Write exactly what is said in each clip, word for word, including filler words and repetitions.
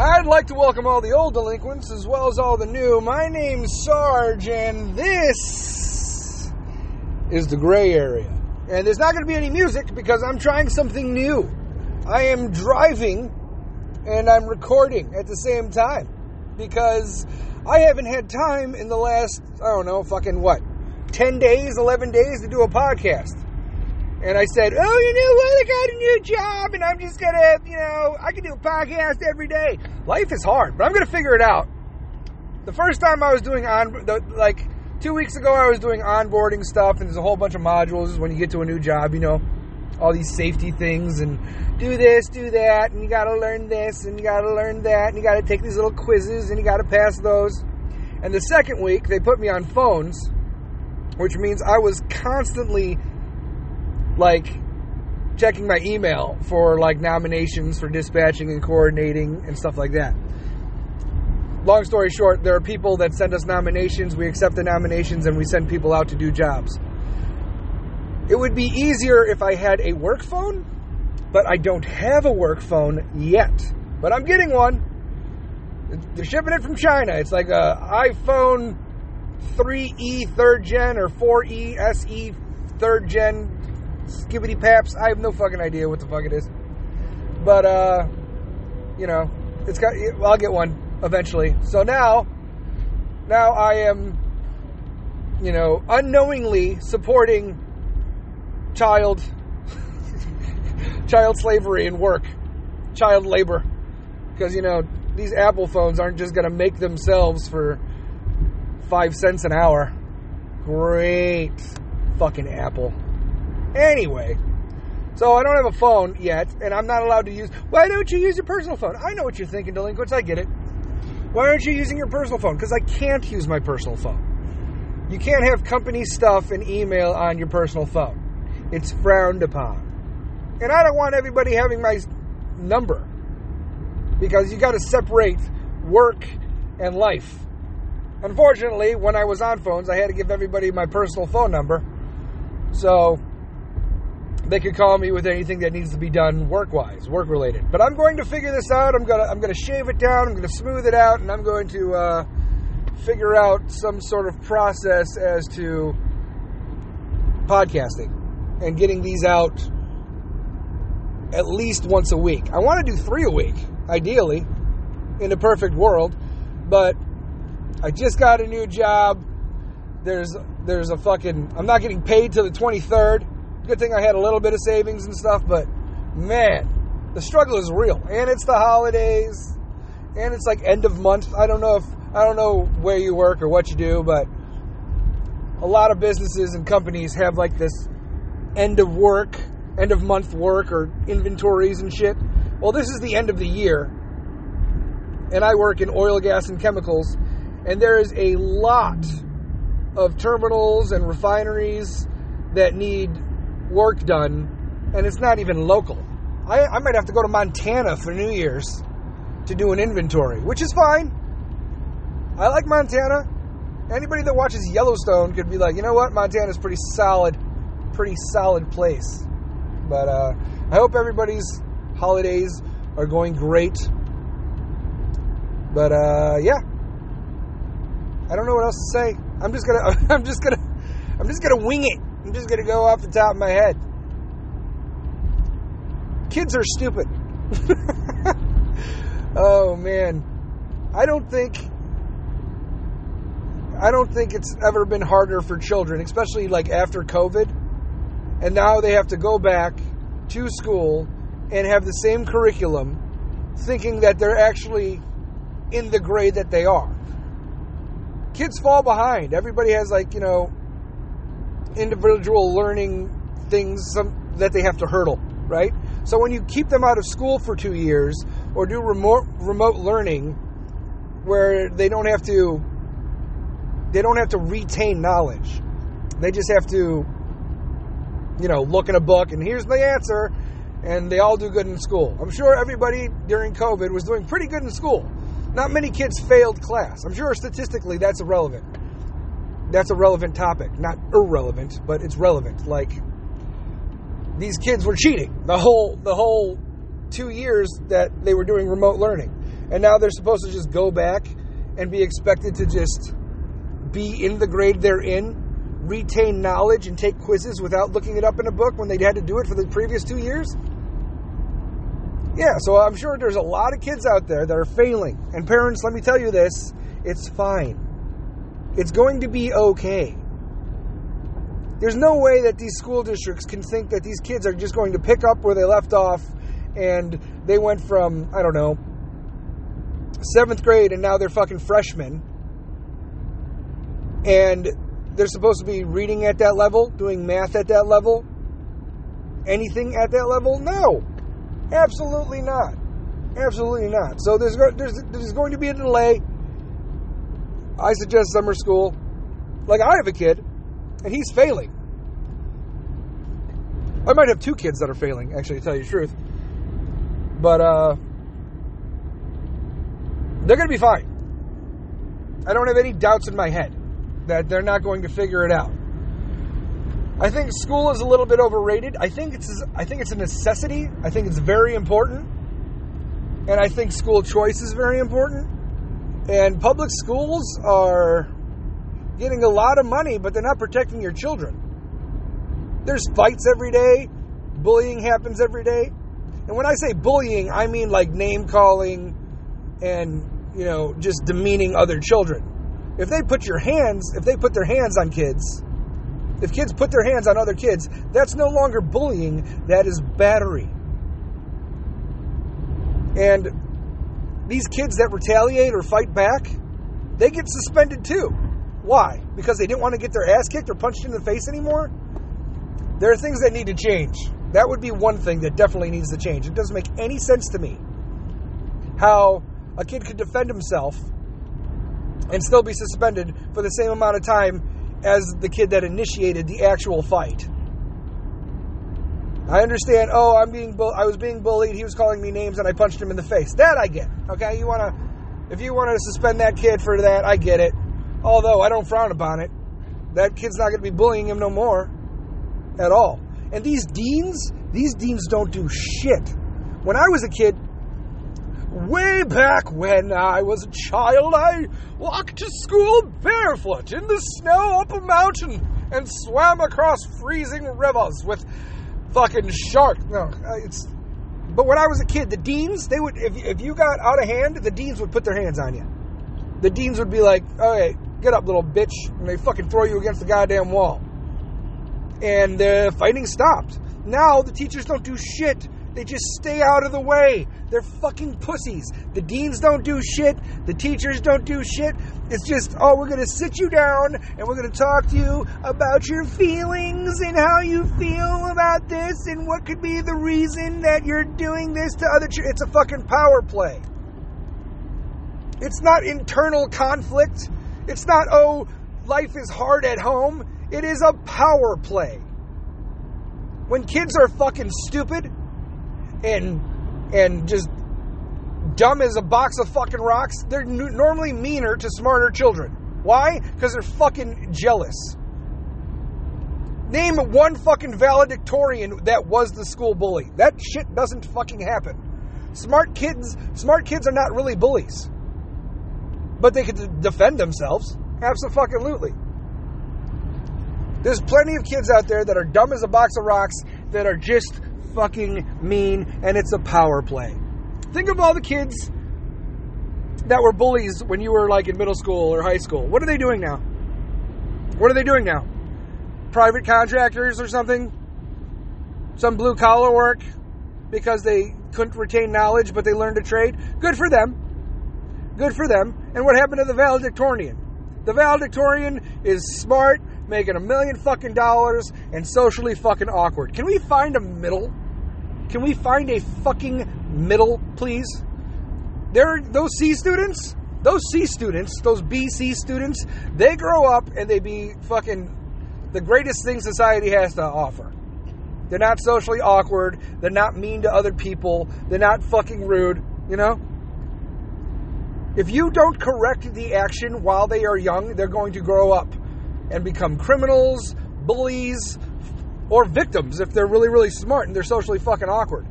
I'd like to welcome all the old delinquents as well as all the new. My name's Sarge, and this is the gray area. And there's not going to be any music because I'm trying something new. I am driving and I'm recording at the same time because I haven't had time in the last, I don't know, fucking what, ten days, eleven days to do a podcast. And I said, oh, you know what, I got a new job, and I'm just going to, you know, I can do a podcast every day. Life is hard, but I'm going to figure it out. The first time I was doing, on, like, two weeks ago, I was doing onboarding stuff, and there's a whole bunch of modules when you get to a new job, you know, all these safety things, and do this, do that, and you got to learn this, and you got to learn that, and you got to take these little quizzes, and you got to pass those. And the second week, they put me on phones, which means I was constantly like checking my email for like nominations for dispatching and coordinating and stuff like that. Long story short, there are people that send us nominations, we accept the nominations, and we send people out to do jobs. It would be easier if I had a work phone, but I don't have a work phone yet. But I'm getting one. They're shipping it from China. It's like a iPhone three E third gen or four E S E third gen skibbity paps. I have no fucking idea what the fuck it is. But, uh, you know, it's got, well, I'll get one eventually. So now, now I am, you know, unknowingly supporting child, child slavery in work, child labor. Because, you know, these Apple phones aren't just going to make themselves for five cents an hour. Great fucking Apple. Anyway, so I don't have a phone yet, and I'm not allowed to use... Why don't you use your personal phone? I know what you're thinking, delinquents. I get it. Why aren't you using your personal phone? Because I can't use my personal phone. You can't have company stuff and email on your personal phone. It's frowned upon. And I don't want everybody having my number. Because you got to separate work and life. Unfortunately, when I was on phones, I had to give everybody my personal phone number. So they could call me with anything that needs to be done work-wise, work-related. But I'm going to figure this out. I'm going to I'm going to shave it down. I'm going to smooth it out. And I'm going to uh, figure out some sort of process as to podcasting and getting these out at least once a week. I want to do three a week, ideally, in a perfect world. But I just got a new job. There's, there's a fucking... I'm not getting paid till the twenty-third. Good thing I had a little bit of savings and stuff, but man, the struggle is real. And it's the holidays, and it's like end of month. I don't know if I don't know where you work or what you do, but a lot of businesses and companies have like this end of work, end of month work or inventories and shit. Well, this is the end of the year, and I work in oil, gas, and chemicals, and there is a lot of terminals and refineries that need work done, and it's not even local. I, I might have to go to Montana for New Year's to do an inventory, which is fine. I like Montana. Anybody that watches Yellowstone could be like, you know what, Montana's pretty solid, pretty solid place. But uh, I hope everybody's holidays are going great. But uh, yeah, I don't know what else to say. I'm just gonna, I'm just gonna, I'm just gonna wing it. I'm just going to go off the top of my head. Kids are stupid. Oh, man. I don't think... I don't think it's ever been harder for children, especially, like, after COVID. And now they have to go back to school and have the same curriculum, thinking that they're actually in the grade that they are. Kids fall behind. Everybody has, like, you know... individual learning things some, that they have to hurdle, right? So when you keep them out of school for two years or do remote remote learning where they don't have to they don't have to retain knowledge. They just have to, you know, look in a book and here's the answer, and they all do good in school. I'm sure everybody during COVID was doing pretty good in school. Not many kids failed class. I'm sure statistically that's irrelevant. That's a relevant topic. Not irrelevant, but it's relevant. Like, these kids were cheating the whole the whole two years that they were doing remote learning. And now they're supposed to just go back and be expected to just be in the grade they're in, retain knowledge, and take quizzes without looking it up in a book when they had to do it for the previous two years? Yeah, so I'm sure there's a lot of kids out there that are failing. And parents, let me tell you this, it's fine. It's going to be okay. There's no way that these school districts can think that these kids are just going to pick up where they left off and they went from, I don't know, seventh grade and now they're fucking freshmen. And they're supposed to be reading at that level, doing math at that level, anything at that level? No. Absolutely not. Absolutely not. So there's, there's there's going to be a delay. I suggest summer school. Like, I have a kid, and he's failing. I might have two kids that are failing, actually, to tell you the truth. But uh, they're going to be fine. I don't have any doubts in my head that they're not going to figure it out. I think school is a little bit overrated. I think it's I think it's a necessity. I think it's very important. And I think school choice is very important. And public schools are getting a lot of money, but they're not protecting your children. There's fights every day. Bullying happens every day. And when I say bullying, I mean like name calling and, you know, just demeaning other children. If they put your hands, if they put their hands on kids... If kids put their hands on other kids, that's no longer bullying, that is battery. And these kids that retaliate or fight back, they get suspended too. Why? Because they didn't want to get their ass kicked or punched in the face anymore? There are things that need to change. That would be one thing that definitely needs to change. It doesn't make any sense to me how a kid could defend himself and still be suspended for the same amount of time as the kid that initiated the actual fight. I understand, oh, I'm being bu- I was being bullied, he was calling me names, and I punched him in the face. That I get. Okay, you wanna, if you want to suspend that kid for that, I get it. Although, I don't frown upon it. That kid's not going to be bullying him no more. At all. And these deans, these deans don't do shit. When I was a kid, way back when I was a child, I walked to school barefoot in the snow up a mountain and swam across freezing rivers with fucking shark. No, it's. But when I was a kid, the deans, they would, if if you got out of hand, the deans would put their hands on you. The deans would be like, "Okay, get up, little bitch," and they fucking throw you against the goddamn wall. And the fighting stopped. Now the teachers don't do shit. They just stay out of the way. They're fucking pussies. The deans don't do shit. The teachers don't do shit. It's just, oh, we're going to sit you down and we're going to talk to you about your feelings and how you feel about this and what could be the reason that you're doing this to other... Ch- it's a fucking power play. It's not internal conflict. It's not, oh, life is hard at home. It is a power play. When kids are fucking stupid... and and just dumb as a box of fucking rocks, they're n- normally meaner to smarter children. Why? Because they're fucking jealous. Name one fucking valedictorian that was the school bully. That shit doesn't fucking happen. Smart kids, smart kids are not really bullies. But they could defend themselves. Abso-fucking-lutely. There's plenty of kids out there that are dumb as a box of rocks that are just... fucking mean, and it's a power play. Think of all the kids that were bullies when you were like in middle school or high school. What are they doing now? What are they doing now? Private contractors or something? Some blue collar work because they couldn't retain knowledge but they learned a trade? Good for them. Good for them. And what happened to the valedictorian? The valedictorian is smart, making a million fucking dollars, and socially fucking awkward. Can we find a middle? Can we find a fucking middle, please? There, those C students, those C students, those B C students, they grow up and they be fucking the greatest thing society has to offer. They're not socially awkward. They're not mean to other people. They're not fucking rude, you know? If you don't correct the action while they are young, they're going to grow up and become criminals, bullies, or victims if they're really, really smart and they're socially fucking awkward.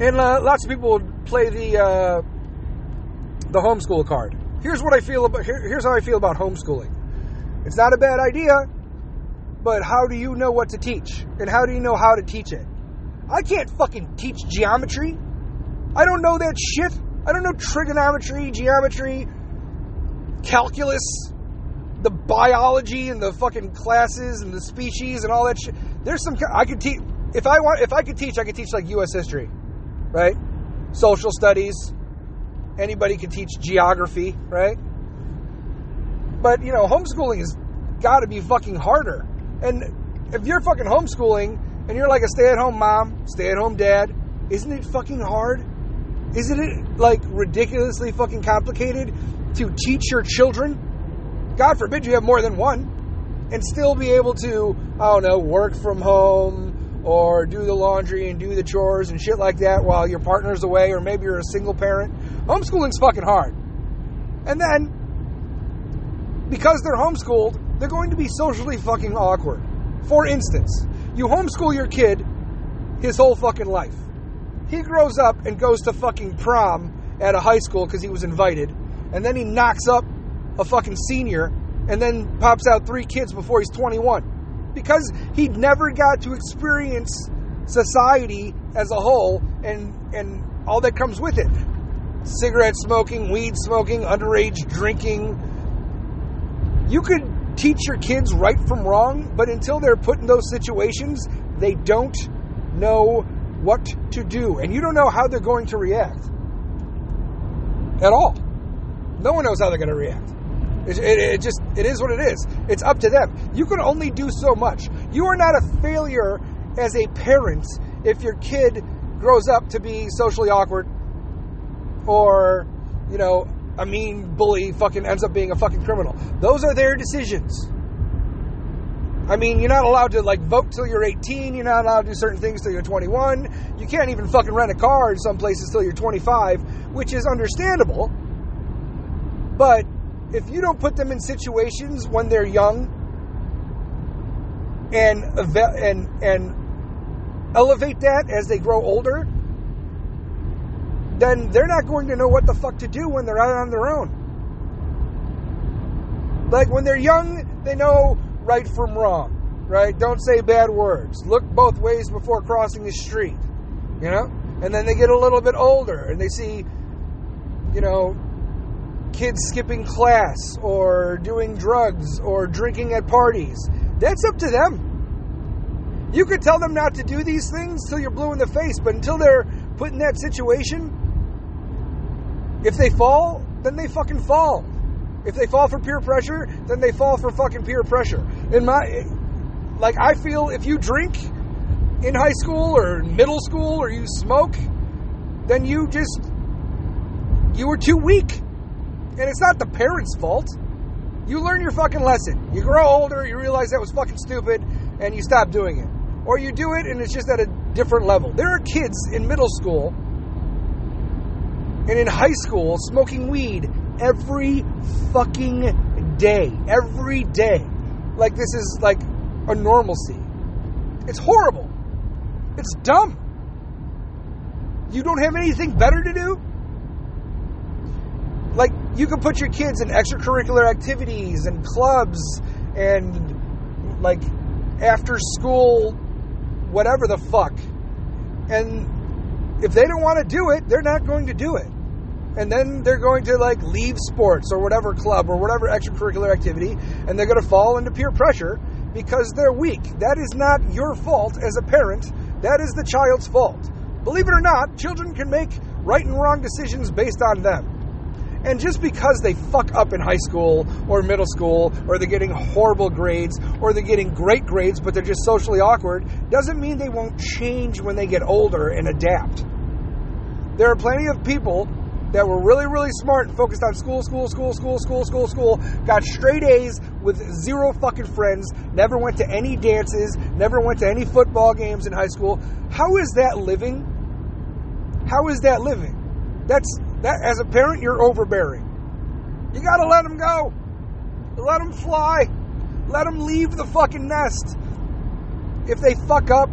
And uh, lots of people play the uh, the homeschool card. Here's what I feel about. Here, here's how I feel about homeschooling. It's not a bad idea, but how do you know what to teach, and how do you know how to teach it? I can't fucking teach geometry. I don't know that shit. I don't know trigonometry, geometry, calculus, the biology and the fucking classes and the species and all that shit. There's some I could teach if I want. If I could teach, I could teach like U S history, right? Social studies. Anybody could teach geography, right? But you know, homeschooling has got to be fucking harder. And if you're fucking homeschooling and you're like a stay-at-home mom, stay-at-home dad, isn't it fucking hard? Isn't it like ridiculously fucking complicated to teach your children? God forbid you have more than one, and still be able to, I don't know, work from home or do the laundry and do the chores and shit like that while your partner's away, or maybe you're a single parent. Homeschooling's fucking hard. And then, because they're homeschooled, they're going to be socially fucking awkward. For instance, you homeschool your kid his whole fucking life. He grows up and goes to fucking prom at a high school because he was invited, and then he knocks up a fucking senior, and then pops out three kids before he's twenty-one. Because he never got to experience society as a whole, and, and all that comes with it. Cigarette smoking, weed smoking, underage drinking. You could teach your kids right from wrong, but until they're put in those situations, they don't know what to do, and you don't know how they're going to react at all. No one knows how they're going to react. It, it, it just, it is what it is. It's up to them. You can only do so much. You are not a failure as a parent if your kid grows up to be socially awkward, or, you know, a mean bully fucking ends up being a fucking criminal. Those are their decisions. I mean, you're not allowed to, like, vote till you're eighteen. You're not allowed to do certain things till you're twenty-one. You can't even fucking rent a car in some places till you're twenty-five, which is understandable. But if you don't put them in situations when they're young and and and elevate that as they grow older, then they're not going to know what the fuck to do when they're out on their own. Like, when they're young, they know right from wrong, right? Don't say bad words. Look both ways before crossing the street, you know? And then they get a little bit older and they see, you know, kids skipping class or doing drugs or drinking at parties. That's up to them. You could tell them not to do these things till you're blue in the face, but until they're put in that situation, if they fall, then they fucking fall. If they fall for peer pressure, then they fall for fucking peer pressure. In my, like, I feel if you drink in high school or middle school or you smoke, then you just, you were too weak. And it's not the parents' fault. You learn your fucking lesson. You grow older, you realize that was fucking stupid, and you stop doing it. Or you do it, and it's just at a different level. There are kids in middle school and in high school smoking weed every fucking day. Every day. Like, this is like a normalcy. It's horrible. It's dumb. You don't have anything better to do? Like, you can put your kids in extracurricular activities and clubs and, like, after school, whatever the fuck. And if they don't want to do it, they're not going to do it. And then they're going to, like, leave sports or whatever club or whatever extracurricular activity, and they're going to fall into peer pressure because they're weak. That is not your fault as a parent. That is the child's fault. Believe it or not, children can make right and wrong decisions based on them. And just because they fuck up in high school or middle school, or they're getting horrible grades, or they're getting great grades but they're just socially awkward, doesn't mean they won't change when they get older and adapt. There are plenty of people that were really, really smart and focused on school, school, school, school, school, school, school, got straight A's with zero fucking friends, never went to any dances, never went to any football games in high school. How is that living? How is that living? That's, that, as a parent, you're overbearing. You gotta let them go. Let them fly. Let them leave the fucking nest. If they fuck up,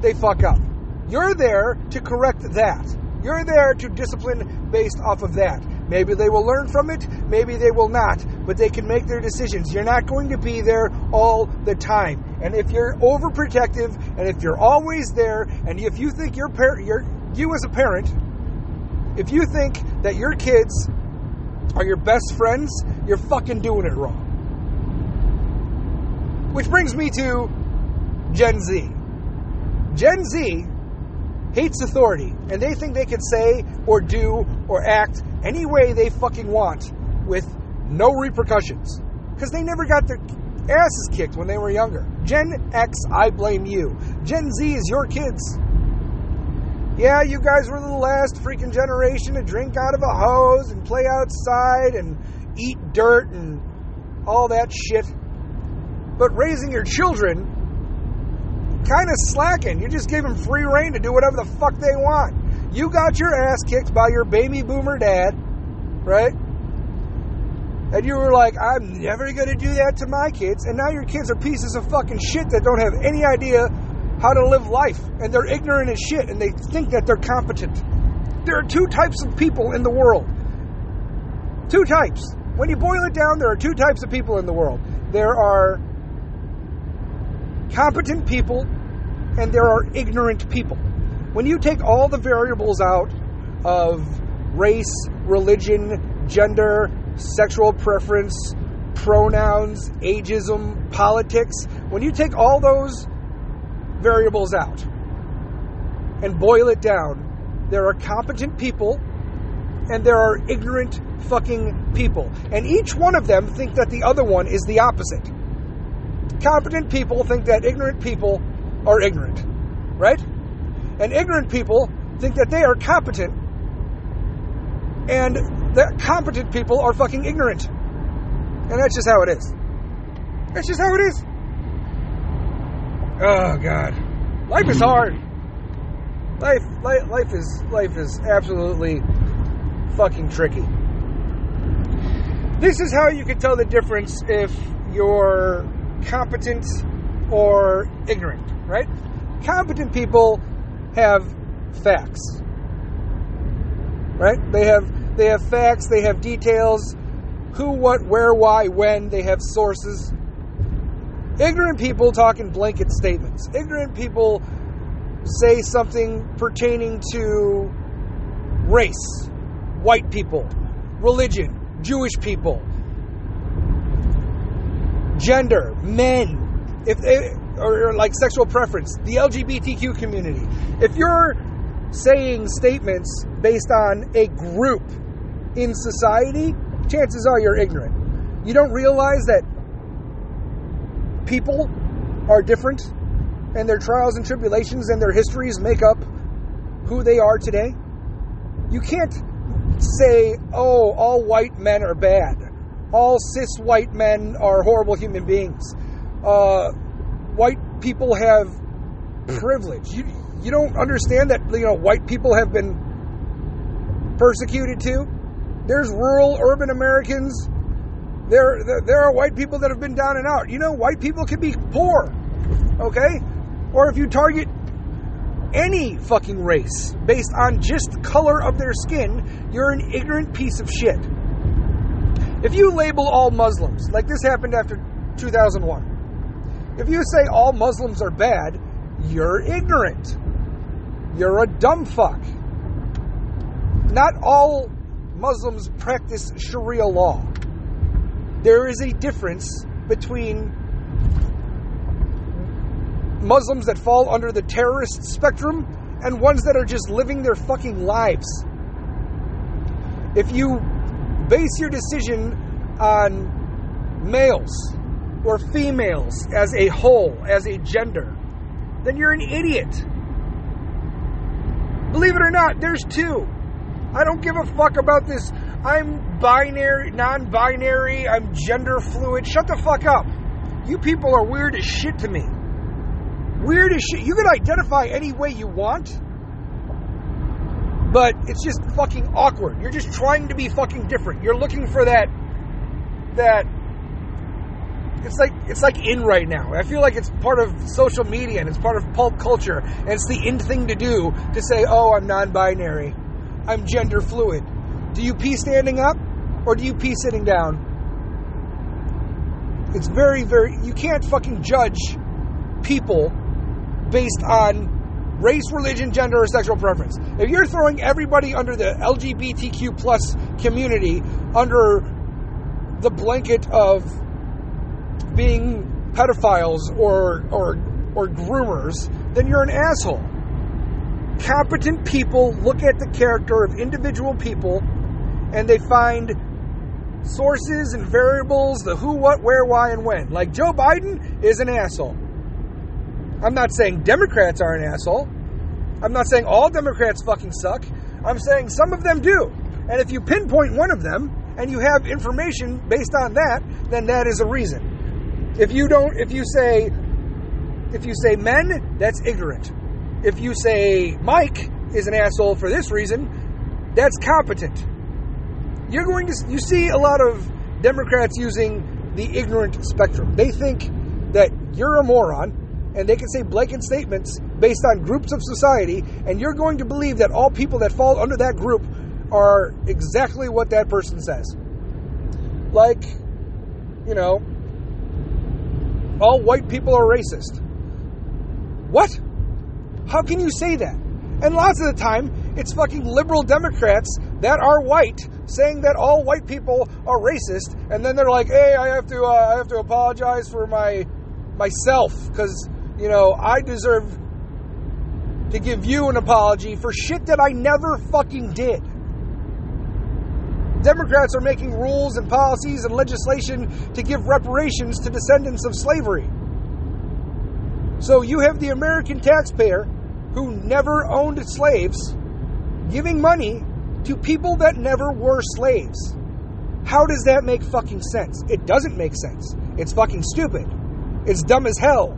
they fuck up. You're there to correct that. You're there to discipline based off of that. Maybe they will learn from it, maybe they will not, but they can make their decisions. You're not going to be there all the time. And if you're overprotective, and if you're always there, and if you think your parent, your, you as a parent, if you think that your kids are your best friends, you're fucking doing it wrong. Which brings me to Gen Z. Gen Z hates authority, and they think they can say or do or act any way they fucking want with no repercussions, because they never got their asses kicked when they were younger. Gen X, I blame you. Gen Z is your kids. Yeah, you guys were the last freaking generation to drink out of a hose and play outside and eat dirt and all that shit. But raising your children, kind of slacking. You just give them free rein to do whatever the fuck they want. You got your ass kicked by your baby boomer dad, right? And you were like, I'm never going to do that to my kids. And now your kids are pieces of fucking shit that don't have any idea how to live life. And they're ignorant as shit. And they think that they're competent. There are two types of people in the world. Two types. When you boil it down, there are two types of people in the world. There are competent people, and there are ignorant people. When you take all the variables out of race, religion, gender, sexual preference, pronouns, ageism, politics, when you take all those variables out and boil it down, there are competent people and there are ignorant fucking people. And each one of them think that the other one is the opposite. Competent people think that ignorant people are ignorant, right? And ignorant people think that they are competent, and that competent people are fucking ignorant. And that's just how it is. That's just how it is. Oh, God. Life is hard. Life, life, life is, life is absolutely fucking tricky. This is how you can tell the difference if you're competent or ignorant, right? Competent people have facts, right? They have they have facts, they have details, who, what, where, why, when, they have sources. Ignorant people talk in blanket statements. Ignorant people say something pertaining to race, white people, religion, Jewish people, gender, men, if they, or like sexual preference, the L G B T Q community. If you're saying statements based on a group in society, chances are you're ignorant. You don't realize that people are different, and their trials and tribulations and their histories make up who they are today. You can't say, oh, all white men are bad. All cis white men are horrible human beings. Uh, white people have privilege. You, you don't understand that, you know, white people have been persecuted too. There's rural, urban Americans. There, there, there are white people that have been down and out. You know, white people can be poor, okay? Or if you target any fucking race based on just the color of their skin, you're an ignorant piece of shit. If you label all Muslims, like this happened after two thousand one, if you say all Muslims are bad, you're ignorant. You're a dumb fuck. Not all Muslims practice Sharia law. There is a difference between Muslims that fall under the terrorist spectrum and ones that are just living their fucking lives. If you base your decision on males or females as a whole, as a gender, then you're an idiot. Believe it or not, there's two. I don't give a fuck about this. I'm binary, non-binary, I'm gender fluid. Shut the fuck up. You people are weird as shit to me. Weird as shit. You can identify any way you want, but it's just fucking awkward. You're just trying to be fucking different. You're looking for that, that, it's like, it's like in right now. I feel like it's part of social media and it's part of pulp culture. And it's the in thing to do to say, oh, I'm non-binary. I'm gender fluid. Do you pee standing up or do you pee sitting down? It's very, very... You can't fucking judge people based on race, religion, gender, or sexual preference. If you're throwing everybody under the L G B T Q plus community under the blanket of being pedophiles or or or groomers, then you're an asshole. Competent people look at the character of individual people and they find sources and variables, the who, what, where, why, and when. Like, Joe Biden is an asshole. I'm not saying Democrats are an asshole. I'm not saying all Democrats fucking suck. I'm saying some of them do. And if you pinpoint one of them and you have information based on that, then that is a reason. If you don't, if you say, if you say men, that's ignorant. If you say Mike is an asshole for this reason, that's competent. You're going to, you see a lot of Democrats using the ignorant spectrum. They think that you're a moron, and they can say blanket statements based on groups of society, and you're going to believe that all people that fall under that group are exactly what that person says. Like, you know, all white people are racist. What? How can you say that? And lots of the time, it's fucking liberal Democrats that are white saying that all white people are racist, and then they're like, "Hey, I have to, uh, I have to apologize for my myself because you know I deserve to give you an apology for shit that I never fucking did." Democrats are making rules and policies and legislation to give reparations to descendants of slavery. So you have the American taxpayer who never owned slaves giving money to people that never were slaves. How does that make fucking sense? It doesn't make sense. It's fucking stupid. It's dumb as hell.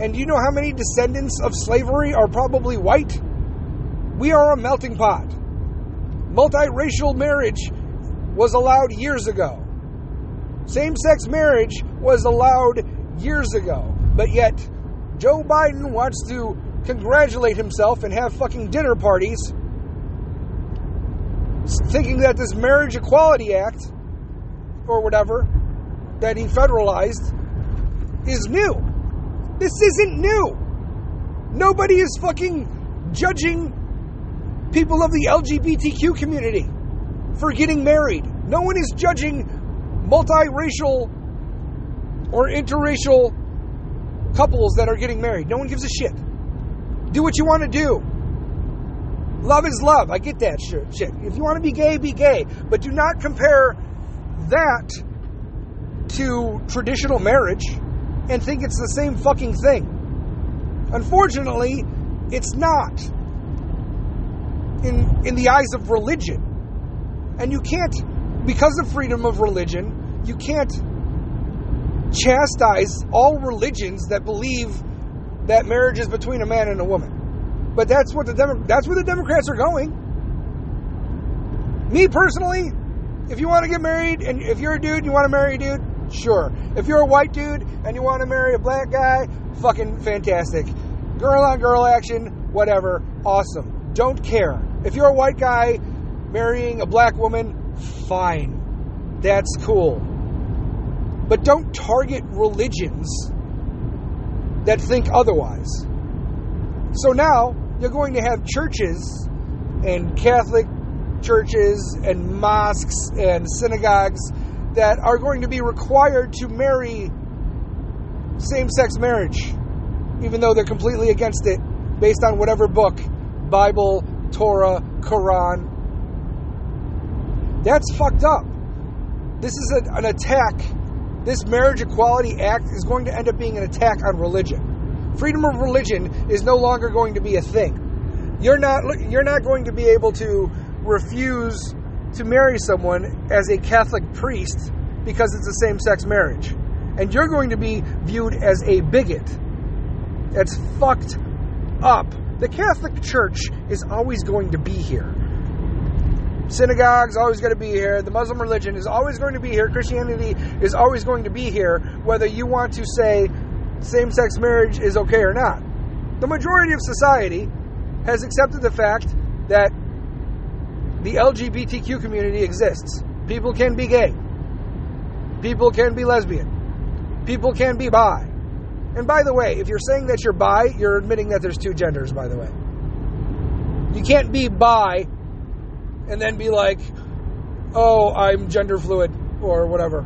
And do you know how many descendants of slavery are probably white? We are a melting pot. Multiracial marriage was allowed years ago. Same-sex marriage was allowed years ago. But yet, Joe Biden wants to congratulate himself and have fucking dinner parties thinking that this Marriage Equality Act or whatever that he federalized is new. This isn't new. Nobody is fucking judging people of the L G B T Q community for getting married. No one is judging multiracial or interracial couples that are getting married. No one gives a shit. Do what you want to do. Love is love. I get that shit. If you want to be gay, be gay. But do not compare that to traditional marriage and think it's the same fucking thing. Unfortunately, it's not. In, in the eyes of religion. And you can't, because of freedom of religion, you can't chastise all religions that believe that marriage is between a man and a woman. But that's what the Demo- that's where the Democrats are going. Me personally, if you want to get married, and if you're a dude and you want to marry a dude, sure. If you're a white dude and you want to marry a black guy, fucking fantastic. Girl on girl action, whatever, awesome. Don't care. If you're a white guy marrying a black woman, fine. That's cool. But don't target religions that think otherwise. So now, you're going to have churches and Catholic churches and mosques and synagogues that are going to be required to marry same-sex marriage, even though they're completely against it based on whatever book, Bible, Torah, Quran. That's fucked up. This is a, an attack. This Marriage Equality Act is going to end up being an attack on religion. Freedom of religion is no longer going to be a thing. You're not you're not going to be able to refuse to marry someone as a Catholic priest because it's a same-sex marriage. And you're going to be viewed as a bigot. That's fucked up. The Catholic Church is always going to be here. Synagogue's always going to be here. The Muslim religion is always going to be here. Christianity is always going to be here, whether you want to say same-sex marriage is okay or not. The majority of society has accepted the fact that the L G B T Q community exists. People can be gay. People can be lesbian. People can be bi. And by the way, if you're saying that you're bi, you're admitting that there's two genders, by the way. You can't be bi and then be like, oh, I'm gender fluid or whatever.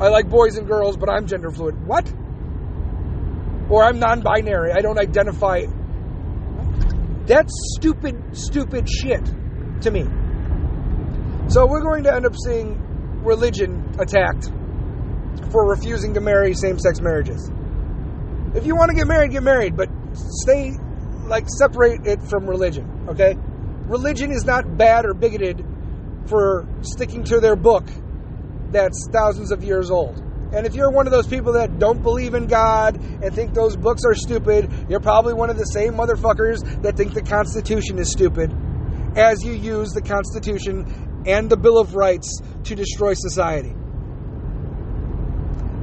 I like boys and girls, but I'm gender fluid. What? Or I'm non-binary. I don't identify. That's stupid, stupid shit to me. So we're going to end up seeing religion attacked for refusing to marry same-sex marriages. If you want to get married, get married, but stay, like, separate it from religion, okay? Religion is not bad or bigoted for sticking to their book that's thousands of years old. And if you're one of those people that don't believe in God and think those books are stupid, you're probably one of the same motherfuckers that think the Constitution is stupid, as you use the Constitution and the Bill of Rights to destroy society.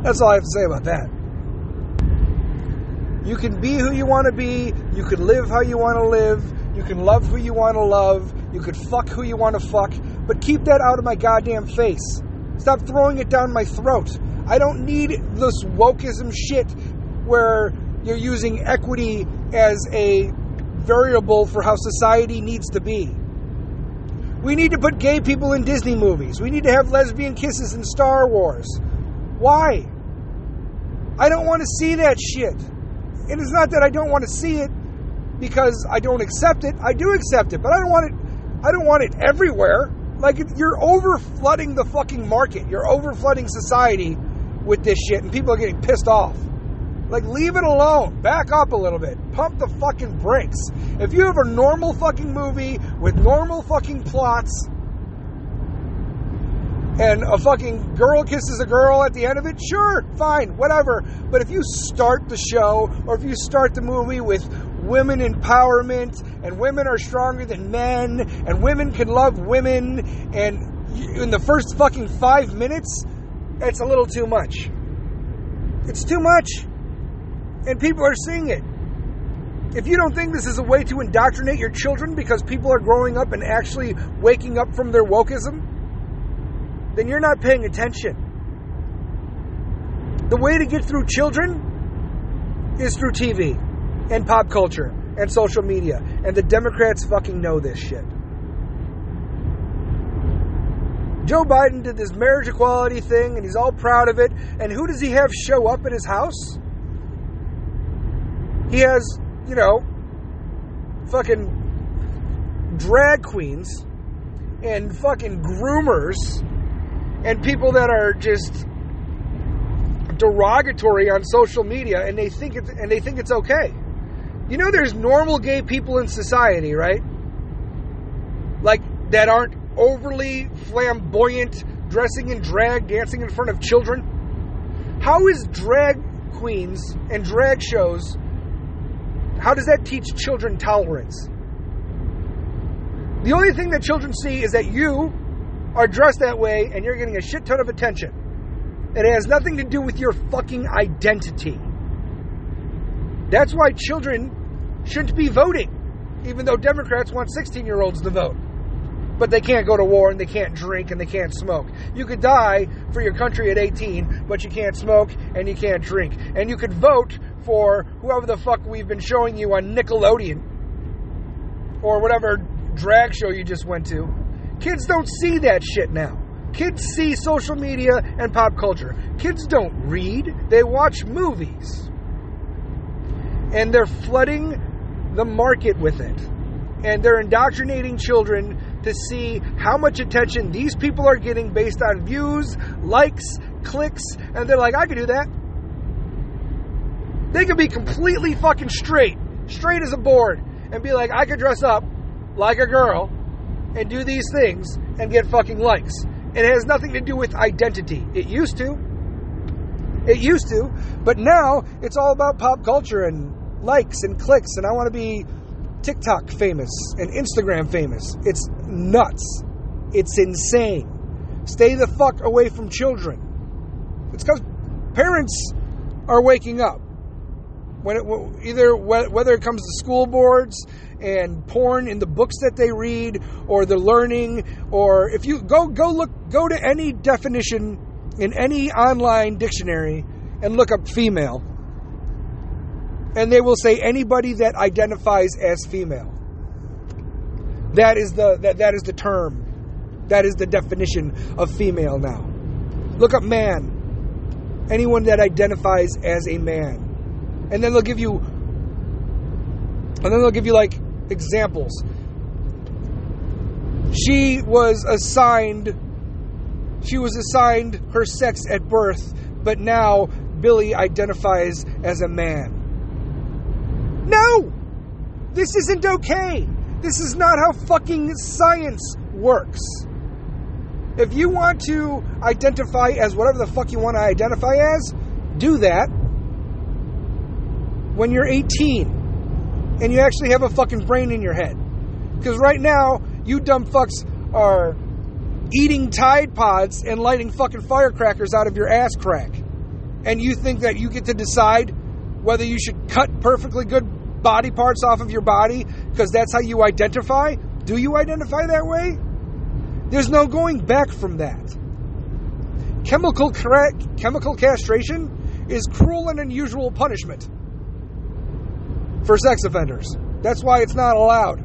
That's all I have to say about that. You can be who you want to be. You can live how you want to live. You can love who you want to love. You can fuck who you want to fuck. But keep that out of my goddamn face. Stop throwing it down my throat. I don't need this wokeism shit where you're using equity as a variable for how society needs to be. We need to put gay people in Disney movies. We need to have lesbian kisses in Star Wars. Why? I don't want to see that shit. And it's not that I don't want to see it because I don't accept it. I do accept it, but I don't want it. I don't want it everywhere. Like, you're over flooding the fucking market. You're over flooding society with this shit, and people are getting pissed off. Like, leave it alone. Back up a little bit. Pump the fucking brakes. If you have a normal fucking movie with normal fucking plots, and a fucking girl kisses a girl at the end of it, sure, fine, whatever. But if you start the show, or if you start the movie with women empowerment, and women are stronger than men, and women can love women, and in the first fucking five minutes, it's a little too much. It's too much. And people are seeing it. If you don't think this is a way to indoctrinate your children because people are growing up and actually waking up from their wokeism, then you're not paying attention. The way to get through children is through T V and pop culture and social media. And the Democrats fucking know this shit. Joe Biden did this marriage equality thing and he's all proud of it. And who does he have show up at his house? He has, you know, fucking drag queens and fucking groomers and people that are just derogatory on social media, and they think it's and they think it's okay. You know, there's normal gay people in society, right? Like, that aren't overly flamboyant, dressing in drag, dancing in front of children. How is drag queens and drag shows, how does that teach children tolerance? The only thing that children see is that you are dressed that way and you're getting a shit ton of attention. It has nothing to do with your fucking identity. That's why children shouldn't be voting, even though Democrats want sixteen-year-olds to vote. But they can't go to war and they can't drink and they can't smoke. You could die for your country at eighteen, but you can't smoke and you can't drink. And you could vote for whoever the fuck we've been showing you on Nickelodeon or whatever drag show you just went to. Kids don't see that shit now. Kids see social media and pop culture. Kids don't read. They watch movies. And they're flooding the market with it. And they're indoctrinating children to see how much attention these people are getting based on views, likes, clicks. And they're like, I could do that. They could be completely fucking straight. Straight as a board. And be like, I could dress up like a girl and do these things and get fucking likes. It has nothing to do with identity. It used to. It used to. But now it's all about pop culture and likes and clicks. And I want to be TikTok famous and Instagram famous. It's nuts. It's insane. Stay the fuck away from children. It's because parents are waking up. When it, either whether it comes to school boards and porn in the books that they read, or the learning, or if you go go look go to any definition in any online dictionary and look up female, and they will say anybody that identifies as female. That is the that, that is the term, that is the definition of female now. Look up man, anyone that identifies as a man. And then they'll give you, and then they'll give you like examples. She was assigned, she was assigned her sex at birth, but now Billy identifies as a man. No, this isn't okay. This is not how fucking science works. If you want to identify as whatever the fuck you want to identify as, do that. When you're eighteen and you actually have a fucking brain in your head. Because right now, you dumb fucks are eating Tide Pods and lighting fucking firecrackers out of your ass crack. And you think that you get to decide whether you should cut perfectly good body parts off of your body because that's how you identify? Do you identify that way? There's no going back from that. Chemical, cra- chemical castration is cruel and unusual punishment for sex offenders. That's why it's not allowed.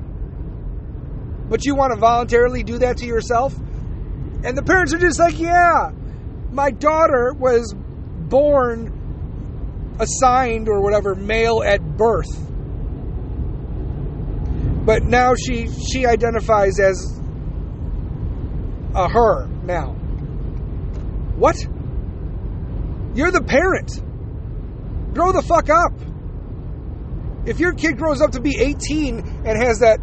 But you want to voluntarily do that to yourself? And the parents are just like, yeah, my daughter was born assigned or whatever, male at birth. But now she she identifies as a her now. What? You're the parent. Grow the fuck up. If your kid grows up to be eighteen and has that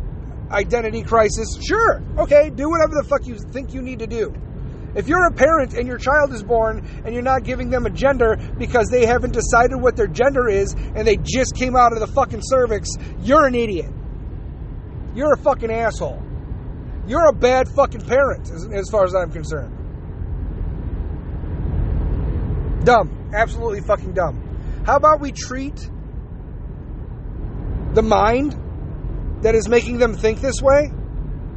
identity crisis, sure, okay, do whatever the fuck you think you need to do. If you're a parent and your child is born and you're not giving them a gender because they haven't decided what their gender is and they just came out of the fucking cervix, you're an idiot. You're a fucking asshole. You're a bad fucking parent, as, as far as I'm concerned. Dumb. Absolutely fucking dumb. How about we treat the mind that is making them think this way?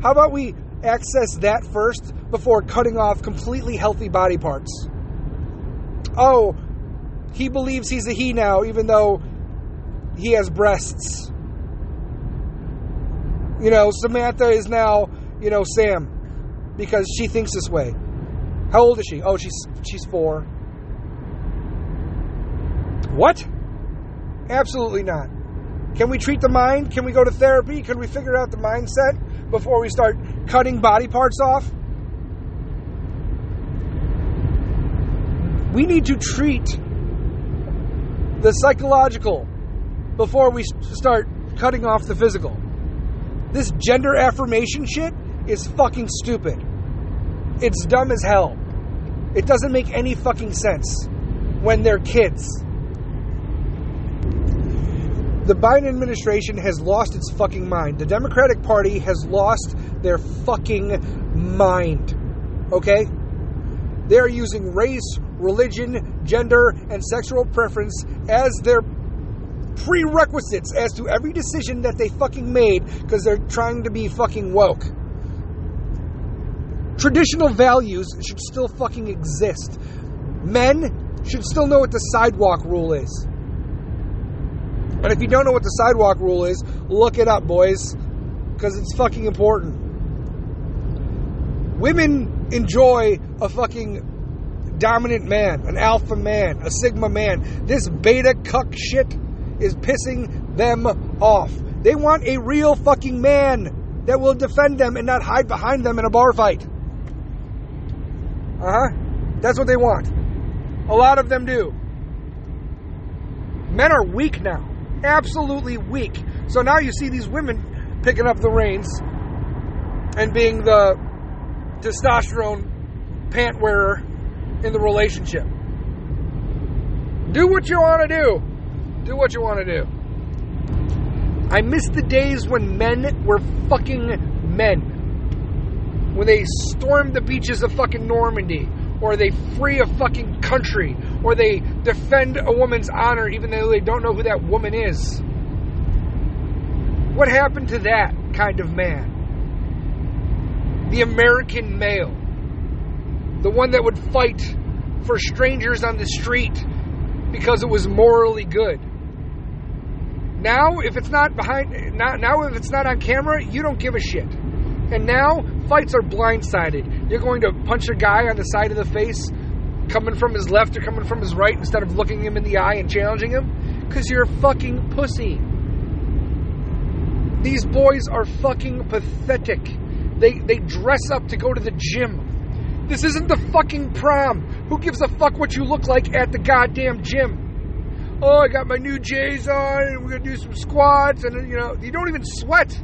How about we access that first before cutting off completely healthy body parts? Oh, he believes he's a he now, even though he has breasts. You know, Samantha is now, you know, Sam, because she thinks this way. How old is she? Oh, she's she's four. What? Absolutely not. Can we treat the mind? Can we go to therapy? Can we figure out the mindset before we start cutting body parts off? We need to treat the psychological before we start cutting off the physical. This gender affirmation shit is fucking stupid. It's dumb as hell. It doesn't make any fucking sense when they're kids. The Biden administration has lost its fucking mind. The Democratic Party has lost their fucking mind. Okay? They're using race, religion, gender, and sexual preference as their prerequisites as to every decision that they fucking made because they're trying to be fucking woke. Traditional values should still fucking exist. Men should still know what the sidewalk rule is. And if you don't know what the sidewalk rule is, look it up, boys, because it's fucking important. Women enjoy a fucking dominant man, an alpha man, a sigma man. This beta cuck shit is pissing them off. They want a real fucking man that will defend them and not hide behind them in a bar fight. Uh-huh. That's what they want. A lot of them do. Men are weak now. Absolutely weak. So now you see these women picking up the reins and being the testosterone pant wearer in the relationship. Do what you want to do. Do what you want to do. I miss the days when men were fucking men. When they stormed the beaches of fucking Normandy, or they free a fucking country, or they defend a woman's honor even though they don't know who that woman is. What happened to that kind of man? The American male. The one that would fight for strangers on the street because it was morally good. Now, if it's not behind, not, now if it's not on camera, you don't give a shit. And now, fights are blindsided. You're going to punch a guy on the side of the face, coming from his left or coming from his right, instead of looking him in the eye and challenging him, because you're a fucking pussy. These boys are fucking pathetic. They they dress up to go to the gym. This isn't the fucking prom. Who gives a fuck what you look like at the goddamn gym? Oh, I got my new J's on, and we're gonna do some squats, and you know, you don't even sweat.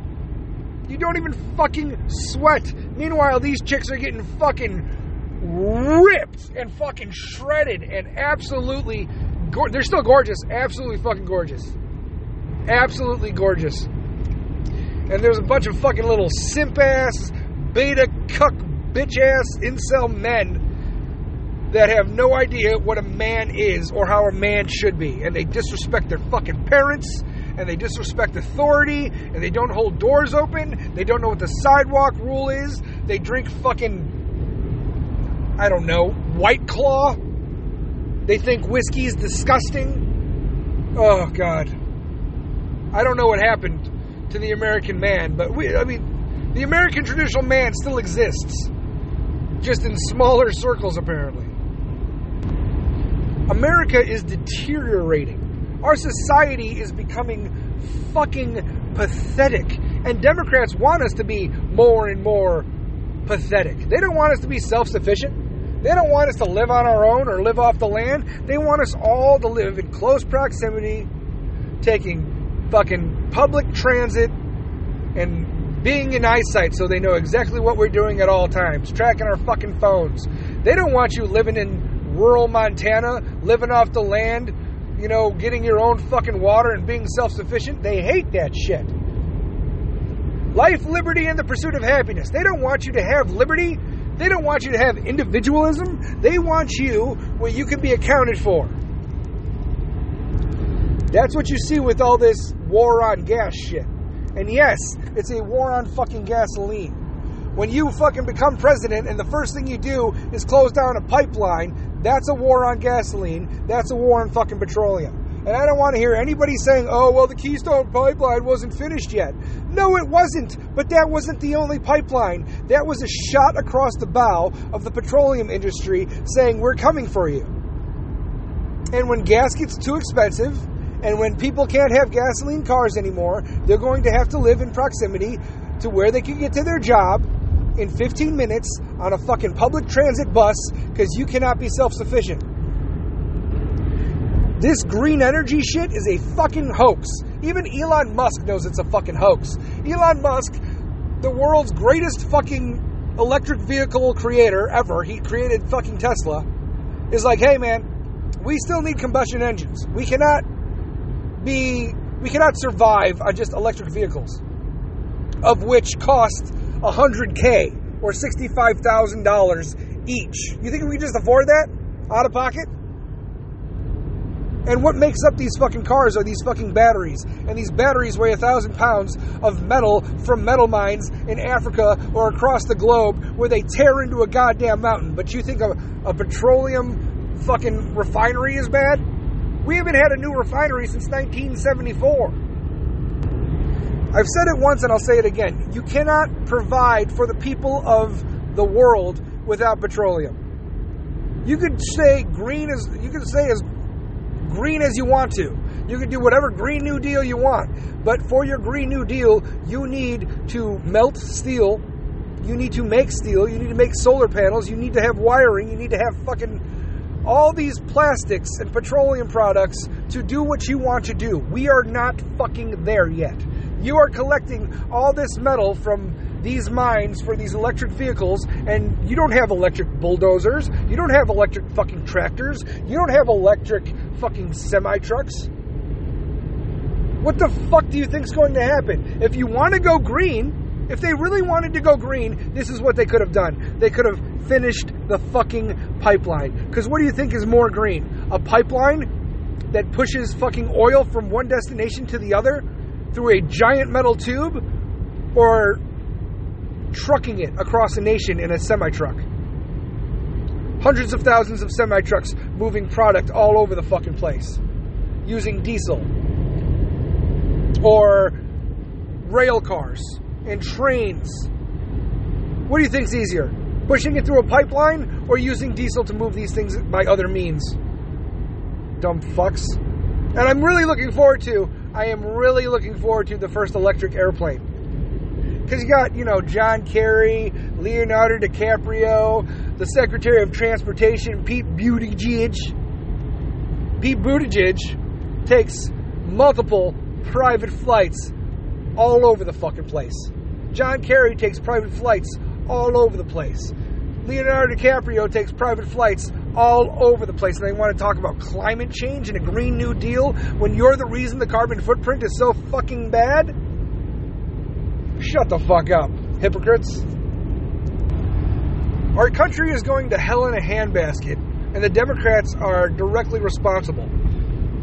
You don't even fucking sweat. Meanwhile, these chicks are getting fucking ripped and fucking shredded and absolutely... Go- they're still gorgeous. Absolutely fucking gorgeous. Absolutely gorgeous. And there's a bunch of fucking little simp-ass, beta cuck, bitch-ass, incel men that have no idea what a man is or how a man should be. And they disrespect their fucking parents, and they disrespect authority, and they don't hold doors open, they don't know what the sidewalk rule is, they drink fucking, I don't know, White Claw, they think whiskey's disgusting. Oh, God. I don't know what happened to the American man, but we, I mean, the American traditional man still exists, just in smaller circles, apparently. America is deteriorating. Our society is becoming fucking pathetic. And Democrats want us to be more and more pathetic. They don't want us to be self-sufficient. They don't want us to live on our own or live off the land. They want us all to live in close proximity, taking fucking public transit and being in eyesight so they know exactly what we're doing at all times, tracking our fucking phones. They don't want you living in rural Montana, living off the land, you know, getting your own fucking water and being self-sufficient. They hate that shit. Life, liberty, and the pursuit of happiness. They don't want you to have liberty. They don't want you to have individualism. They want you where you can be accounted for. That's what you see with all this war on gas shit. And yes, it's a war on fucking gasoline. When you fucking become president and the first thing you do is close down a pipeline, that's a war on gasoline. That's a war on fucking petroleum. And I don't want to hear anybody saying, oh, well, the Keystone Pipeline wasn't finished yet. No, it wasn't. But that wasn't the only pipeline. That was a shot across the bow of the petroleum industry saying, we're coming for you. And when gas gets too expensive, and when people can't have gasoline cars anymore, they're going to have to live in proximity to where they can get to their job in fifteen minutes on a fucking public transit bus because you cannot be self-sufficient. This green energy shit is a fucking hoax. Even Elon Musk knows it's a fucking hoax. Elon Musk, the world's greatest fucking electric vehicle creator ever, he created fucking Tesla, is like, hey man, we still need combustion engines. We cannot be, we cannot survive on just electric vehicles, of which cost one hundred thousand dollars or sixty-five thousand dollars each. You think we can just afford that out of pocket? And what makes up these fucking cars are these fucking batteries. And these batteries weigh a thousand pounds of metal from metal mines in Africa or across the globe where they tear into a goddamn mountain. But you think a, a petroleum fucking refinery is bad? We haven't had a new refinery since nineteen seventy-four. I've said it once and I'll say it again. You cannot provide for the people of the world without petroleum. You could say green as you could say as green as you want to. You could do whatever Green New Deal you want. But for your Green New Deal, you need to melt steel, you need to make steel, you need to make solar panels, you need to have wiring, you need to have fucking all these plastics and petroleum products to do what you want to do. We are not fucking there yet. You are collecting all this metal from these mines for these electric vehicles, and you don't have electric bulldozers. You don't have electric fucking tractors. You don't have electric fucking semi-trucks. What the fuck do you think's going to happen? If you want to go green, If they really wanted to go green, this is what they could have done. They could have finished the fucking pipeline. Because what do you think is more green? A pipeline that pushes fucking oil from one destination to the other through a giant metal tube, or trucking it across a nation in a semi-truck? Hundreds of thousands of semi-trucks moving product all over the fucking place using diesel, or rail cars and trains. What do you think's easier? Pushing it through a pipeline, or using diesel to move these things by other means? Dumb fucks. And I'm really looking forward to, I am really looking forward to the first electric airplane. Because you got, you know, John Kerry, Leonardo DiCaprio, the Secretary of Transportation, Pete Buttigieg. Pete Buttigieg takes multiple private flights all over the fucking place. John Kerry takes private flights all over the place. Leonardo DiCaprio takes private flights all over the place. And they want to talk about climate change and a Green New Deal when you're the reason the carbon footprint is so fucking bad? Shut the fuck up, hypocrites. Our country is going to hell in a handbasket, and the Democrats are directly responsible.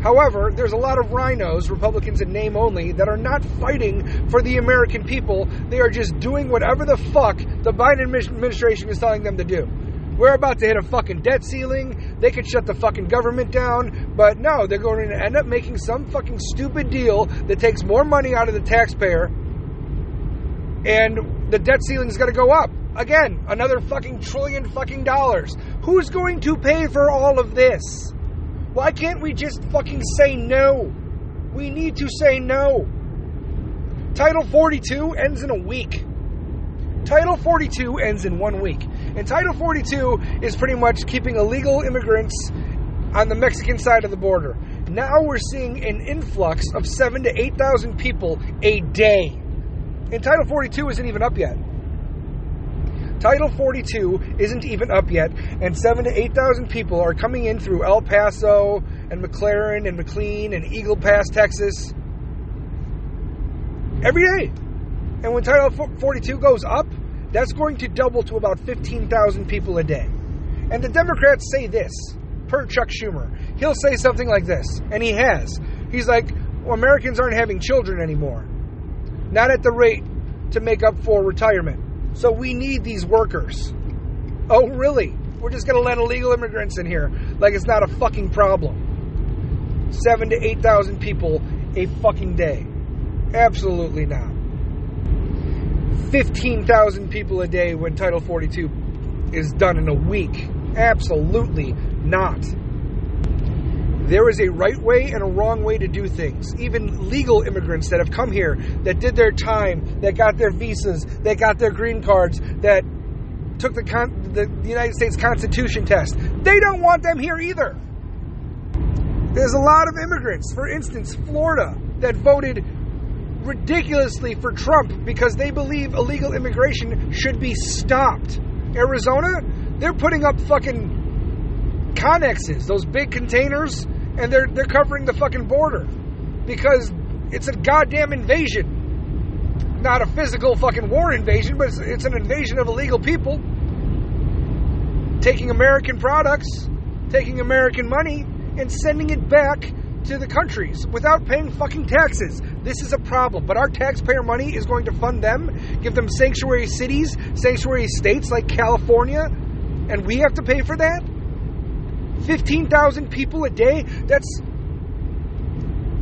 However, there's a lot of rhinos, Republicans in name only, that are not fighting for the American people. They are just doing whatever the fuck the Biden administration is telling them to do. We're about to hit a fucking debt ceiling. They could shut the fucking government down. But no, they're going to end up making some fucking stupid deal that takes more money out of the taxpayer. And the debt ceiling is going to go up. Again, another fucking trillion fucking dollars. Who's going to pay for all of this? Why can't we just fucking say no? We need to say no. Title forty-two ends in a week. Title forty-two ends in one week. And Title forty-two is pretty much keeping illegal immigrants on the Mexican side of the border. Now we're seeing an influx of seven thousand to eight thousand people a day. And Title forty-two isn't even up yet. Title forty-two isn't even up yet, and seven thousand to eight thousand people are coming in through El Paso and McLaren and McLean and Eagle Pass, Texas, every day. And when Title forty-two goes up, that's going to double to about fifteen thousand people a day. And the Democrats say this, per Chuck Schumer. He'll say something like this, and he has. He's like, well, Americans aren't having children anymore. Not at the rate to make up for retirement. So we need these workers. Oh, really? We're just going to let illegal immigrants in here like it's not a fucking problem. Seven to eight thousand people a fucking day. Absolutely not. fifteen thousand people a day when Title forty-two is done in a week. Absolutely not. There is a right way and a wrong way to do things. Even legal immigrants that have come here, that did their time, that got their visas, that got their green cards, that took the, con- the United States Constitution test, they don't want them here either. There's a lot of immigrants, for instance, Florida, that voted ridiculously for Trump because they believe illegal immigration should be stopped. Arizona, they're putting up fucking connexes, those big containers, and they're they're covering the fucking border because it's a goddamn invasion. Not a physical fucking war invasion, but it's, it's an invasion of illegal people taking American products, taking American money, and sending it back to the countries without paying fucking taxes. This is a problem, but our taxpayer money is going to fund them, give them sanctuary cities, sanctuary states like California, and we have to pay for that? fifteen thousand people a day? That's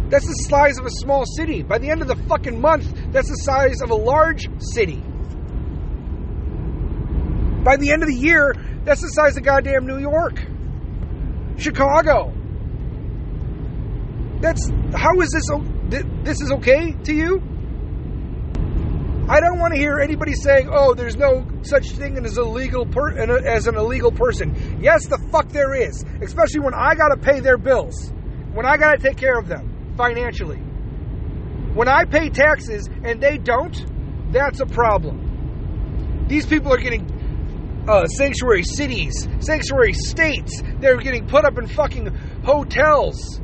that's the size of a small city. By the end of the fucking month, that's the size of a large city. By the end of the year, that's the size of goddamn New York. Chicago. That's, how is this, this is okay to you? I don't want to hear anybody saying, oh, there's no such thing as, illegal per- as an illegal person. Yes, the fuck there is. Especially when I got to pay their bills. When I got to take care of them financially. When I pay taxes and they don't, that's a problem. These people are getting uh, sanctuary cities, sanctuary states. They're getting put up in fucking hotels.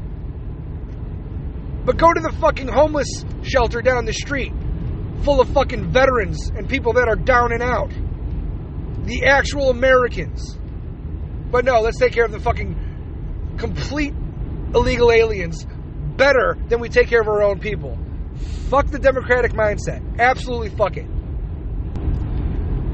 But go to the fucking homeless shelter down the street. full of fucking veterans and people that are down and out. The actual Americans. But no, let's take care of the fucking complete illegal aliens better than we take care of our own people. Fuck the democratic mindset. Absolutely fuck it.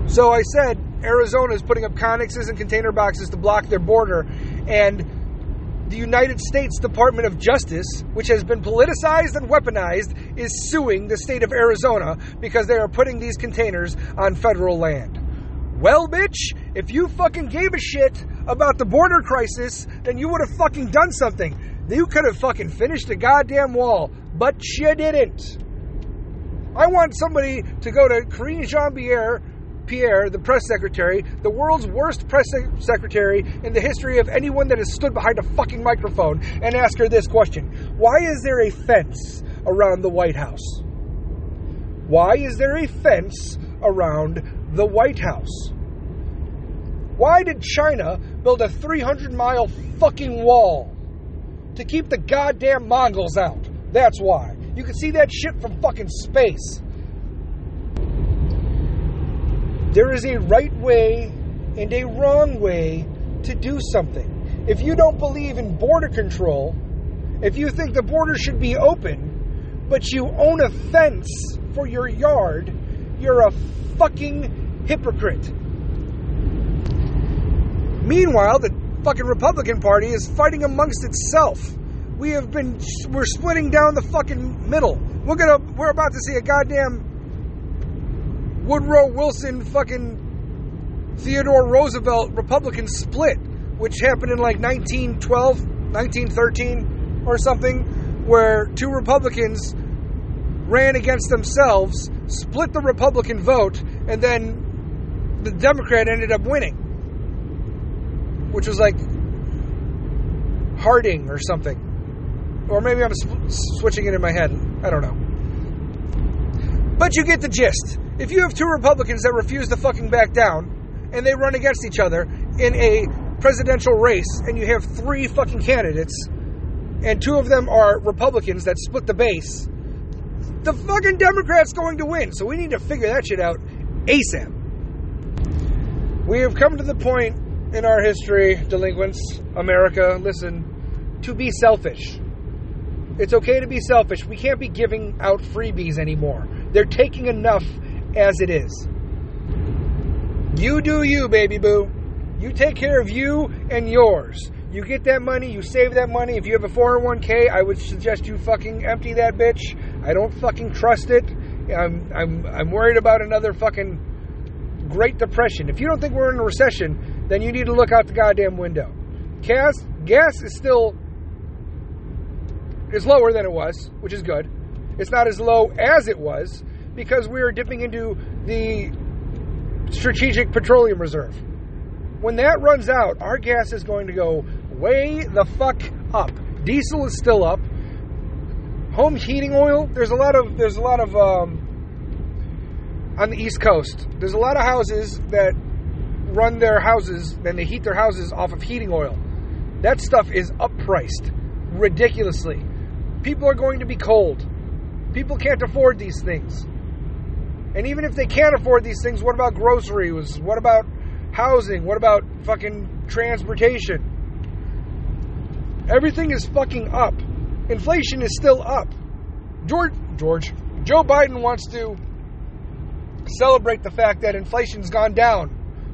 So I said Arizona is putting up connexes and container boxes to block their border, and the United States Department of Justice, which has been politicized and weaponized, is suing the state of Arizona because they are putting these containers on federal land. Well, bitch, if you fucking gave a shit about the border crisis, then you would have fucking done something. You could have fucking finished the goddamn wall, but you didn't. I want somebody to go to Karine Jean-Pierre, Pierre, the press secretary, the world's worst press sec- secretary in the history of anyone that has stood behind a fucking microphone, and ask her this question. Why is there a fence around the White House? Why is there a fence around the White House? Why did China build a three hundred mile fucking wall to keep the goddamn Mongols out? That's why. You can see that shit from fucking space. There is a right way and a wrong way to do something. If you don't believe in border control, if you think the border should be open, but you own a fence for your yard, you're a fucking hypocrite. Meanwhile, the fucking Republican Party is fighting amongst itself. We have been, we're splitting down the fucking middle. We're gonna, we're about to see a goddamn Woodrow Wilson fucking Theodore Roosevelt Republican split, which happened in like nineteen twelve, nineteen thirteen or something, where two Republicans ran against themselves, split the Republican vote, and then the Democrat ended up winning, which was like Harding or something. Or maybe I'm sw- switching it in my head. I don't know. But you get the gist. If you have two Republicans that refuse to fucking back down, and they run against each other in a presidential race, and you have three fucking candidates, and two of them are Republicans that split the base, the fucking Democrat's going to win. So we need to figure that shit out ASAP. We have come to the point in our history, delinquents, America, listen, to be selfish. It's okay to be selfish. We can't be giving out freebies anymore. They're taking enough as it is. You do you, baby boo. You take care of you and yours. You get that money, you save that money. If you have a four oh one k, I would suggest you fucking empty that bitch. I don't fucking trust it. I'm I'm I'm worried about another fucking Great Depression. If you don't think we're in a recession, then you need to look out the goddamn window. Gas gas is still is lower than it was, which is good. It's not as low as it was, because we are dipping into the Strategic Petroleum Reserve. When that runs out, our gas is going to go way the fuck up. Diesel is still up. Home heating oil. There's a lot of there's a lot of um, on the East Coast. There's a lot of houses that run their houses, then they heat their houses off of heating oil. That stuff is uppriced ridiculously. People are going to be cold. People can't afford these things. And even if they can't afford these things, what about groceries? What about housing? What about fucking transportation? Everything is fucking up. Inflation is still up. George, George, Joe Biden wants to celebrate the fact that inflation's gone down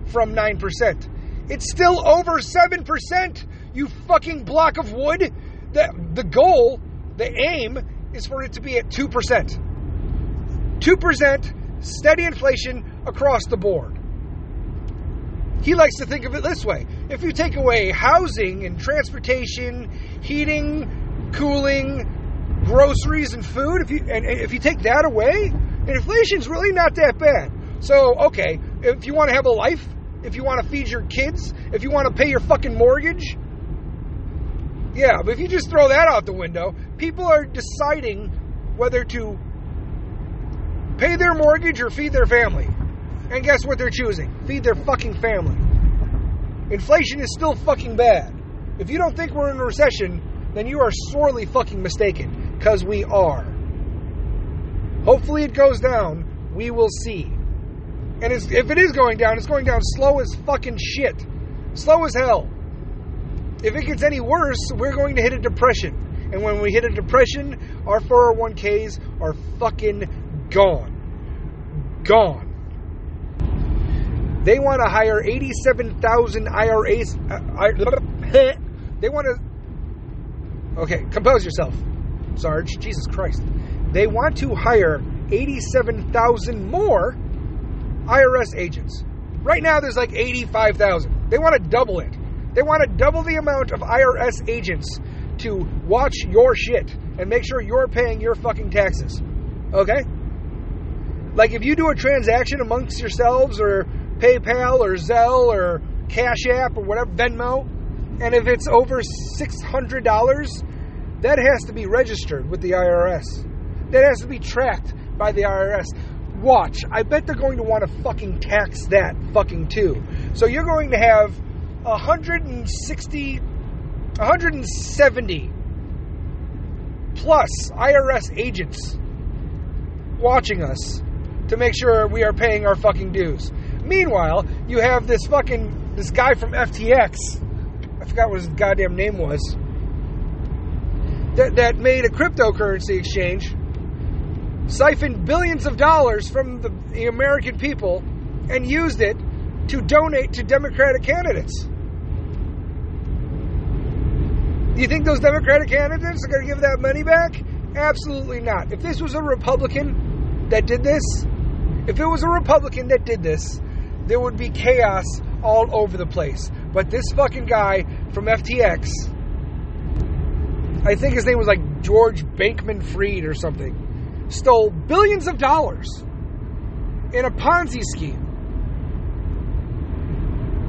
from nine percent. It's still over seven percent, you fucking block of wood. The, the goal, the aim, is for it to be at two percent. two percent steady inflation across the board. He likes to think of it this way. If you take away housing and transportation, heating, cooling, groceries and food, if you and, and if you take that away, inflation's really not that bad. So, okay, if you want to have a life, if you want to feed your kids, if you want to pay your fucking mortgage, yeah, but if you just throw that out the window, people are deciding whether to pay their mortgage or feed their family. And guess what they're choosing? Feed their fucking family. Inflation is still fucking bad. If you don't think we're in a recession, then you are sorely fucking mistaken, because we are. Hopefully it goes down. We will see. And it's, if it is going down, it's going down slow as fucking shit. Slow as hell. If it gets any worse, we're going to hit a depression. And when we hit a depression, our four oh one k's are fucking gone. Gone. They want to hire eighty-seven thousand I R As. Uh, I, they want to... Okay, compose yourself, Sarge. Jesus Christ. They want to hire eighty-seven thousand more I R S agents. Right now, there's like eighty-five thousand. They want to double it. They want to double the amount of I R S agents to watch your shit and make sure you're paying your fucking taxes. Okay? Like, if you do a transaction amongst yourselves or PayPal or Zelle or Cash App or whatever, Venmo, and if it's over six hundred dollars, that has to be registered with the I R S. That has to be tracked by the I R S. Watch. I bet they're going to want to fucking tax that fucking too. So you're going to have one hundred sixty, one hundred seventy plus I R S agents watching us to make sure we are paying our fucking dues. Meanwhile, you have this fucking, this guy from F T X, I forgot what his goddamn name was, that, that made a cryptocurrency exchange, siphoned billions of dollars from the, the American people, and used it to donate to Democratic candidates. Do you think those Democratic candidates are going to give that money back? Absolutely not. If this was a Republican that did this, if it was a Republican that did this, there would be chaos all over the place. But this fucking guy from F T X, I think his name was like George Bankman-Fried or something, stole billions of dollars in a Ponzi scheme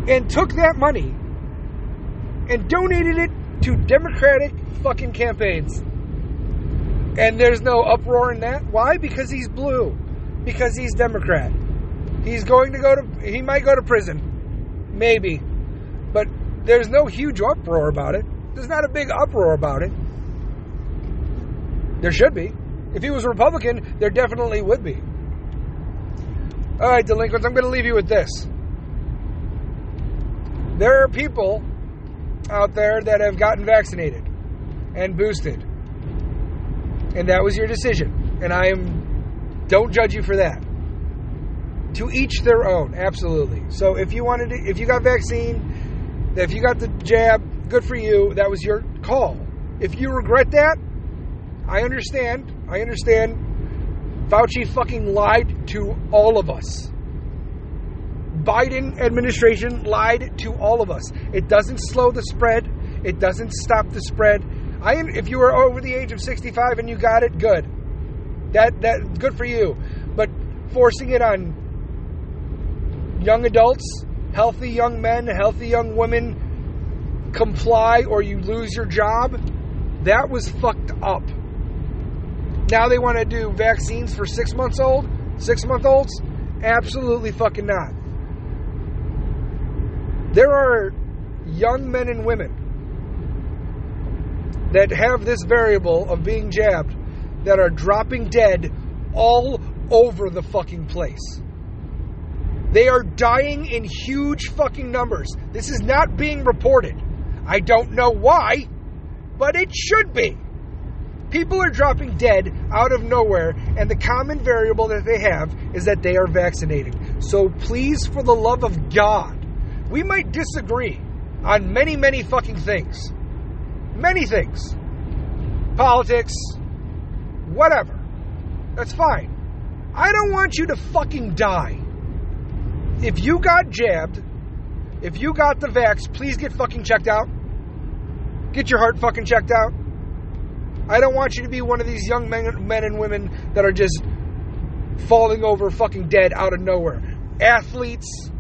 and took that money and donated it to Democratic fucking campaigns. And there's no uproar in that. Why? Because he's blue. Because he's Democrat. He's going to go to... He might go to prison. Maybe. But there's no huge uproar about it. There's not a big uproar about it. There should be. If he was a Republican, there definitely would be. All right, delinquents, I'm going to leave you with this. There are people out there that have gotten vaccinated and boosted. And that was your decision. And I am... Don't judge you for that. To each their own, absolutely. So if you wanted to, if you got vaccine, if you got the jab, good for you. That was your call. If you regret that, I understand. I understand. Fauci fucking lied to all of us. Biden administration lied to all of us. It doesn't slow the spread. It doesn't stop the spread. I, if you were over the age of sixty-five and you got it, good. That that good for you, but forcing it on young adults, healthy young men, healthy young women, comply or you lose your job, that was fucked up. Now they want to do vaccines for six months old, six month olds? Absolutely fucking not. There are young men and women that have this variable of being jabbed that are dropping dead all over the fucking place. They are dying in huge fucking numbers. This is not being reported. I don't know why, but it should be. People are dropping dead out of nowhere, and the common variable that they have is that they are vaccinated. So please, for the love of God, we might disagree on many, many fucking things. Many things. Politics, whatever. That's fine. I don't want you to fucking die. If you got jabbed, if you got the vax, please get fucking checked out. Get your heart fucking checked out. I don't want you to be one of these young men, men and women that are just falling over fucking dead out of nowhere. Athletes,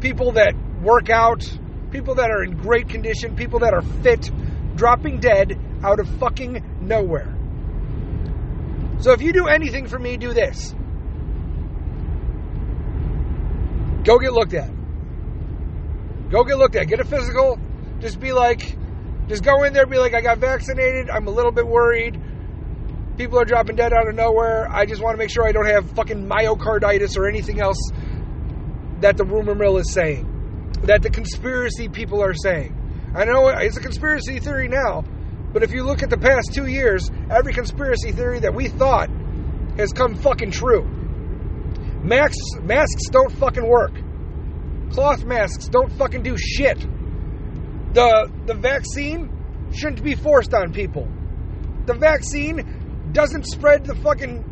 people that work out, people that are in great condition, people that are fit, dropping dead out of fucking nowhere. So if you do anything for me, do this. Go get looked at. Go get looked at. Get a physical. Just be like, just go in there, be like, I got vaccinated. I'm a little bit worried. People are dropping dead out of nowhere. I just want to make sure I don't have fucking myocarditis or anything else that the rumor mill is saying, that the conspiracy people are saying. I know it's a conspiracy theory now, but if you look at the past two years, every conspiracy theory that we thought has come fucking true. Masks, masks don't fucking work. Cloth masks don't fucking do shit. The, the vaccine shouldn't be forced on people. The vaccine doesn't spread the fucking...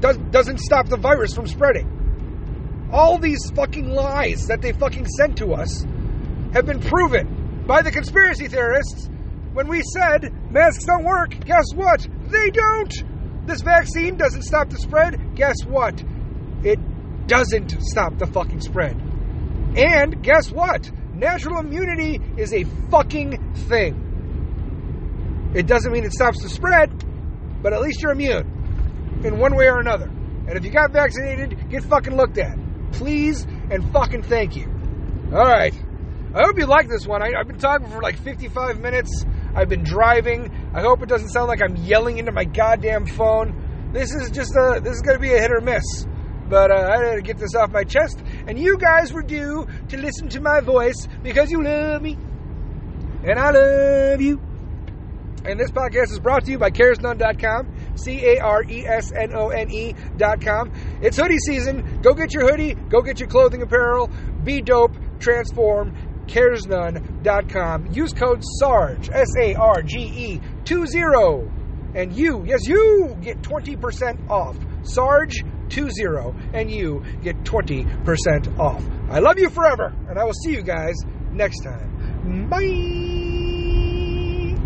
Does, doesn't stop the virus from spreading. All these fucking lies that they fucking sent to us have been proven by the conspiracy theorists. When we said masks don't work, guess what? They don't! This vaccine doesn't stop the spread. Guess what? It doesn't stop the fucking spread. And guess what? Natural immunity is a fucking thing. It doesn't mean it stops the spread, but at least you're immune in one way or another. And if you got vaccinated, get fucking looked at. Please and fucking thank you. Alright. I hope you like this one. I, I've been talking for like fifty-five minutes. I've been driving. I hope it doesn't sound like I'm yelling into my goddamn phone. This is just a, this is going to be a hit or miss. But uh, I had to get this off my chest. And you guys were due to listen to my voice because you love me. And I love you. And this podcast is brought to you by cares none dot com. C A R E S N O N E dot com. It's hoodie season. Go get your hoodie. Go get your clothing apparel. Be dope. Transform. cares none dot com. Use code SARGE, S A R G E, two zero, and you, yes, you get twenty percent off. SARGE, two zero, and you get twenty percent off. I love you forever, and I will see you guys next time. Bye!